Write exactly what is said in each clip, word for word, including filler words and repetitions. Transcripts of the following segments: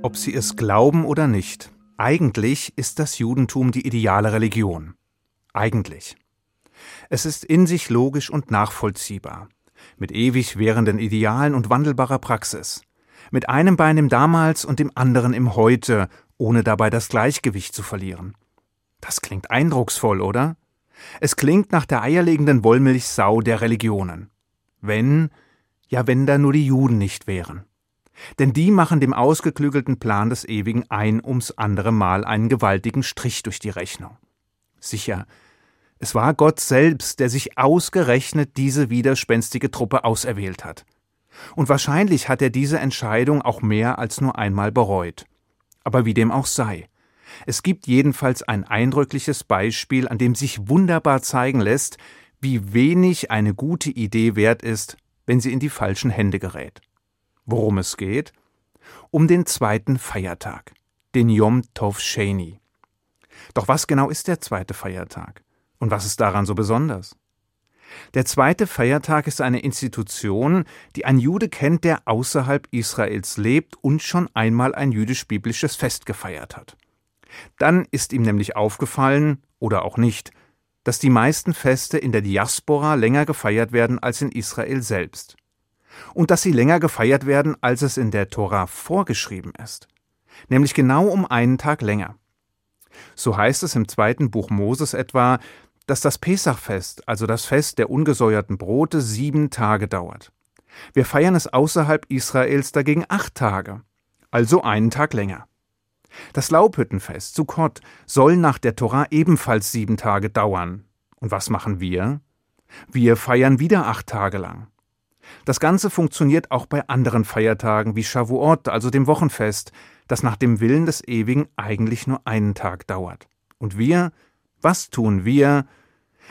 Ob sie es glauben oder nicht, eigentlich ist das Judentum die ideale Religion. Eigentlich. Es ist in sich logisch und nachvollziehbar. Mit ewig währenden Idealen und wandelbarer Praxis. Mit einem Bein im Damals und dem anderen im Heute, ohne dabei das Gleichgewicht zu verlieren. Das klingt eindrucksvoll, oder? Es klingt nach der eierlegenden Wollmilchsau der Religionen. Wenn, ja wenn da nur die Juden nicht wären. Denn die machen dem ausgeklügelten Plan des Ewigen ein ums andere Mal einen gewaltigen Strich durch die Rechnung. Sicher, es war Gott selbst, der sich ausgerechnet diese widerspenstige Truppe auserwählt hat. Und wahrscheinlich hat er diese Entscheidung auch mehr als nur einmal bereut. Aber wie dem auch sei. Es gibt jedenfalls ein eindrückliches Beispiel, an dem sich wunderbar zeigen lässt, wie wenig eine gute Idee wert ist, wenn sie in die falschen Hände gerät. Worum es geht? Um den zweiten Feiertag, den Yom Tov Sheni. Doch was genau ist der zweite Feiertag? Und was ist daran so besonders? Der zweite Feiertag ist eine Institution, die ein Jude kennt, der außerhalb Israels lebt und schon einmal ein jüdisch-biblisches Fest gefeiert hat. Dann ist ihm nämlich aufgefallen, oder auch nicht, dass die meisten Feste in der Diaspora länger gefeiert werden als in Israel selbst. Und dass sie länger gefeiert werden, als es in der Tora vorgeschrieben ist. Nämlich genau um einen Tag länger. So heißt es im zweiten Buch Moses etwa, dass das Pesachfest, also das Fest der ungesäuerten Brote, sieben Tage dauert. Wir feiern es außerhalb Israels dagegen acht Tage, also einen Tag länger. Das Laubhüttenfest, Sukkot, soll nach der Tora ebenfalls sieben Tage dauern. Und was machen wir? Wir feiern wieder acht Tage lang. Das Ganze funktioniert auch bei anderen Feiertagen wie Shavuot, also dem Wochenfest, das nach dem Willen des Ewigen eigentlich nur einen Tag dauert. Und wir? Was tun wir?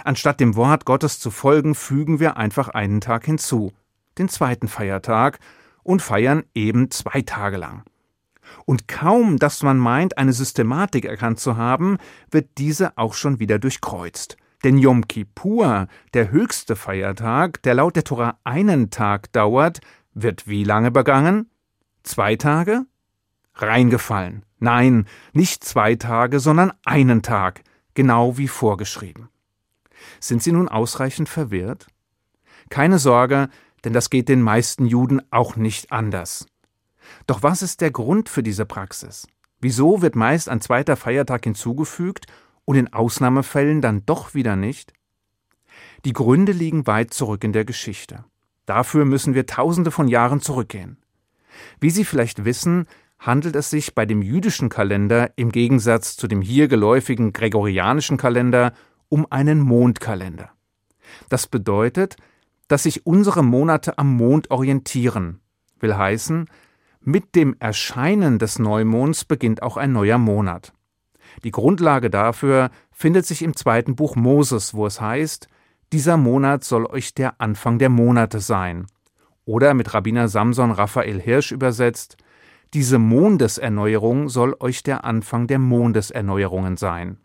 Anstatt dem Wort Gottes zu folgen, fügen wir einfach einen Tag hinzu, den zweiten Feiertag, und feiern eben zwei Tage lang. Und kaum, dass man meint, eine Systematik erkannt zu haben, wird diese auch schon wieder durchkreuzt. Denn Yom Kippur, der höchste Feiertag, der laut der Tora einen Tag dauert, wird wie lange begangen? Zwei Tage? Reingefallen. Nein, nicht zwei Tage, sondern einen Tag, genau wie vorgeschrieben. Sind Sie nun ausreichend verwirrt? Keine Sorge, denn das geht den meisten Juden auch nicht anders. Doch was ist der Grund für diese Praxis? Wieso wird meist ein zweiter Feiertag hinzugefügt und in Ausnahmefällen dann doch wieder nicht? Die Gründe liegen weit zurück in der Geschichte. Dafür müssen wir tausende von Jahren zurückgehen. Wie Sie vielleicht wissen, handelt es sich bei dem jüdischen Kalender im Gegensatz zu dem hier geläufigen gregorianischen Kalender um einen Mondkalender. Das bedeutet, dass sich unsere Monate am Mond orientieren, will heißen, mit dem Erscheinen des Neumonds beginnt auch ein neuer Monat. Die Grundlage dafür findet sich im zweiten Buch Moses, wo es heißt, dieser Monat soll euch der Anfang der Monate sein. Oder mit Rabbiner Samson Raphael Hirsch übersetzt, diese Mondeserneuerung soll euch der Anfang der Mondeserneuerungen sein.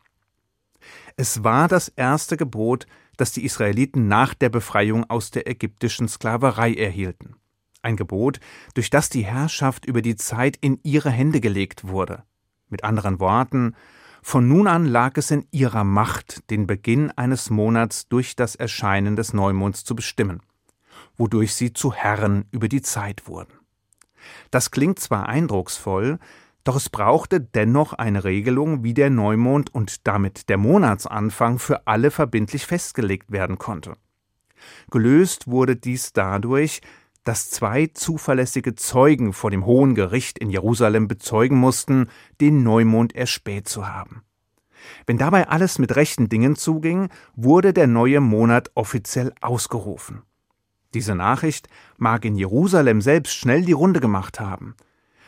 Es war das erste Gebot, das die Israeliten nach der Befreiung aus der ägyptischen Sklaverei erhielten. Ein Gebot, durch das die Herrschaft über die Zeit in ihre Hände gelegt wurde. Mit anderen Worten, von nun an lag es in ihrer Macht, den Beginn eines Monats durch das Erscheinen des Neumonds zu bestimmen, wodurch sie zu Herren über die Zeit wurden. Das klingt zwar eindrucksvoll, doch es brauchte dennoch eine Regelung, wie der Neumond und damit der Monatsanfang für alle verbindlich festgelegt werden konnte. Gelöst wurde dies dadurch, dass zwei zuverlässige Zeugen vor dem Hohen Gericht in Jerusalem bezeugen mussten, den Neumond erspäht zu haben. Wenn dabei alles mit rechten Dingen zuging, wurde der neue Monat offiziell ausgerufen. Diese Nachricht mag in Jerusalem selbst schnell die Runde gemacht haben.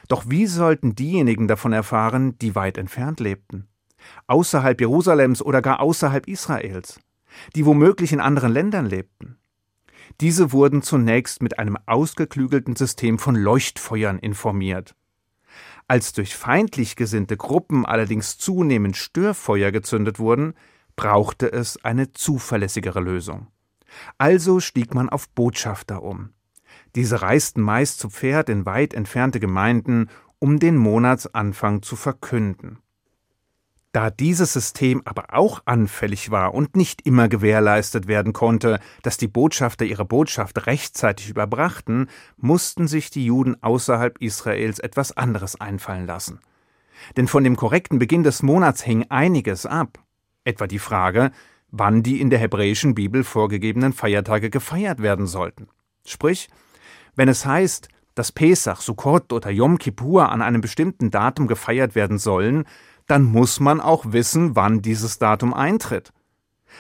Doch wie sollten diejenigen davon erfahren, die weit entfernt lebten? Außerhalb Jerusalems oder gar außerhalb Israels? Die womöglich in anderen Ländern lebten? Diese wurden zunächst mit einem ausgeklügelten System von Leuchtfeuern informiert. Als durch feindlich gesinnte Gruppen allerdings zunehmend Störfeuer gezündet wurden, brauchte es eine zuverlässigere Lösung. Also stieg man auf Botschafter um. Diese reisten meist zu Pferd in weit entfernte Gemeinden um den Monatsanfang zu verkünden. Da dieses System aber auch anfällig war und nicht immer gewährleistet werden konnte, dass die Botschafter ihre Botschaft rechtzeitig überbrachten, mussten sich die Juden außerhalb Israels etwas anderes einfallen lassen. Denn von dem korrekten Beginn des Monats hing einiges ab, etwa die Frage, wann die in der hebräischen Bibel vorgegebenen Feiertage gefeiert werden sollten. Sprich, wenn es heißt, dass Pesach, Sukkot oder Yom Kippur an einem bestimmten Datum gefeiert werden sollen, dann muss man auch wissen, wann dieses Datum eintritt.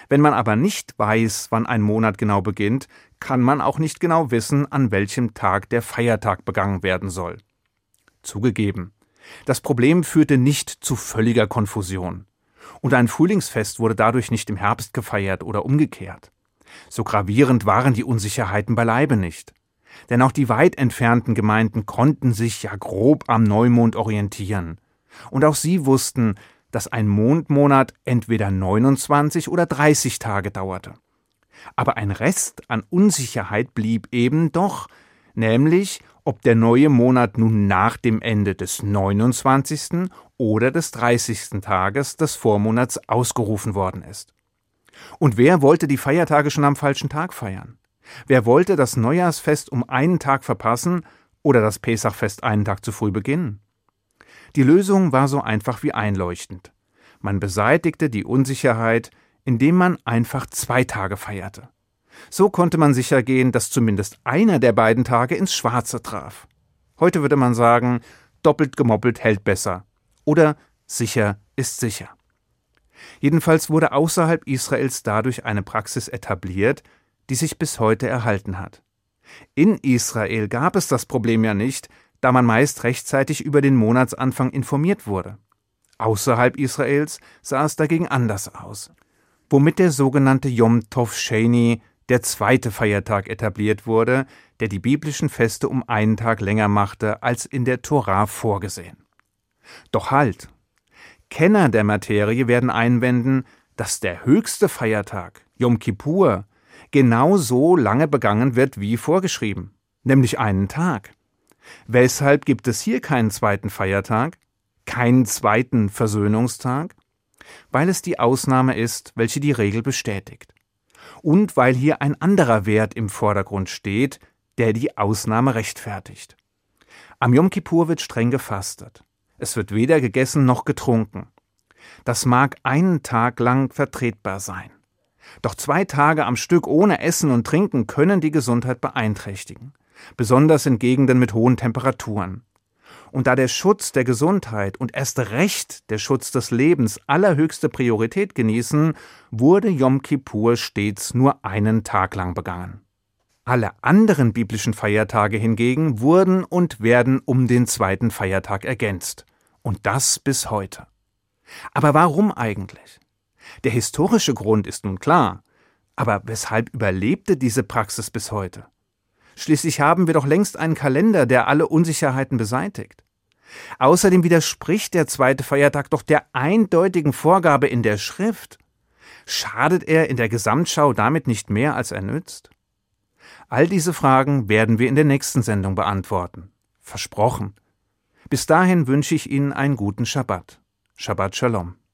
Wenn man aber nicht weiß, wann ein Monat genau beginnt, kann man auch nicht genau wissen, an welchem Tag der Feiertag begangen werden soll. Zugegeben, das Problem führte nicht zu völliger Konfusion. Und ein Frühlingsfest wurde dadurch nicht im Herbst gefeiert oder umgekehrt. So gravierend waren die Unsicherheiten beileibe nicht. Denn auch die weit entfernten Gemeinden konnten sich ja grob am Neumond orientieren. Und auch sie wussten, dass ein Mondmonat entweder neunundzwanzig oder dreißig Tage dauerte. Aber ein Rest an Unsicherheit blieb eben doch, nämlich ob der neue Monat nun nach dem Ende des neunundzwanzigsten oder des dreißigsten Tages des Vormonats ausgerufen worden ist. Und wer wollte die Feiertage schon am falschen Tag feiern? Wer wollte das Neujahrsfest um einen Tag verpassen oder das Pesachfest einen Tag zu früh beginnen? Die Lösung war so einfach wie einleuchtend. Man beseitigte die Unsicherheit, indem man einfach zwei Tage feierte. So konnte man sicher gehen, dass zumindest einer der beiden Tage ins Schwarze traf. Heute würde man sagen, doppelt gemoppelt hält besser. Oder sicher ist sicher. Jedenfalls wurde außerhalb Israels dadurch eine Praxis etabliert, die sich bis heute erhalten hat. In Israel gab es das Problem ja nicht, da man meist rechtzeitig über den Monatsanfang informiert wurde. Außerhalb Israels sah es dagegen anders aus, womit der sogenannte Yom Tov Sheni, der zweite Feiertag, etabliert wurde, der die biblischen Feste um einen Tag länger machte als in der Tora vorgesehen. Doch halt! Kenner der Materie werden einwenden, dass der höchste Feiertag, Yom Kippur, genau so lange begangen wird wie vorgeschrieben, nämlich einen Tag. Weshalb gibt es hier keinen zweiten Feiertag, keinen zweiten Versöhnungstag? Weil es die Ausnahme ist, welche die Regel bestätigt. Und weil hier ein anderer Wert im Vordergrund steht, der die Ausnahme rechtfertigt. Am Yom Kippur wird streng gefastet. Es wird weder gegessen noch getrunken. Das mag einen Tag lang vertretbar sein. Doch zwei Tage am Stück ohne Essen und Trinken können die Gesundheit beeinträchtigen, besonders in Gegenden mit hohen Temperaturen. Und da der Schutz der Gesundheit und erst recht der Schutz des Lebens allerhöchste Priorität genießen, wurde Yom Kippur stets nur einen Tag lang begangen. Alle anderen biblischen Feiertage hingegen wurden und werden um den zweiten Feiertag ergänzt. Und das bis heute. Aber warum eigentlich? Der historische Grund ist nun klar. Aber weshalb überlebte diese Praxis bis heute? Schließlich haben wir doch längst einen Kalender, der alle Unsicherheiten beseitigt. Außerdem widerspricht der zweite Feiertag doch der eindeutigen Vorgabe in der Schrift. Schadet er in der Gesamtschau damit nicht mehr, als er nützt? All diese Fragen werden wir in der nächsten Sendung beantworten. Versprochen. Bis dahin wünsche ich Ihnen einen guten Schabbat. Shabbat Shalom.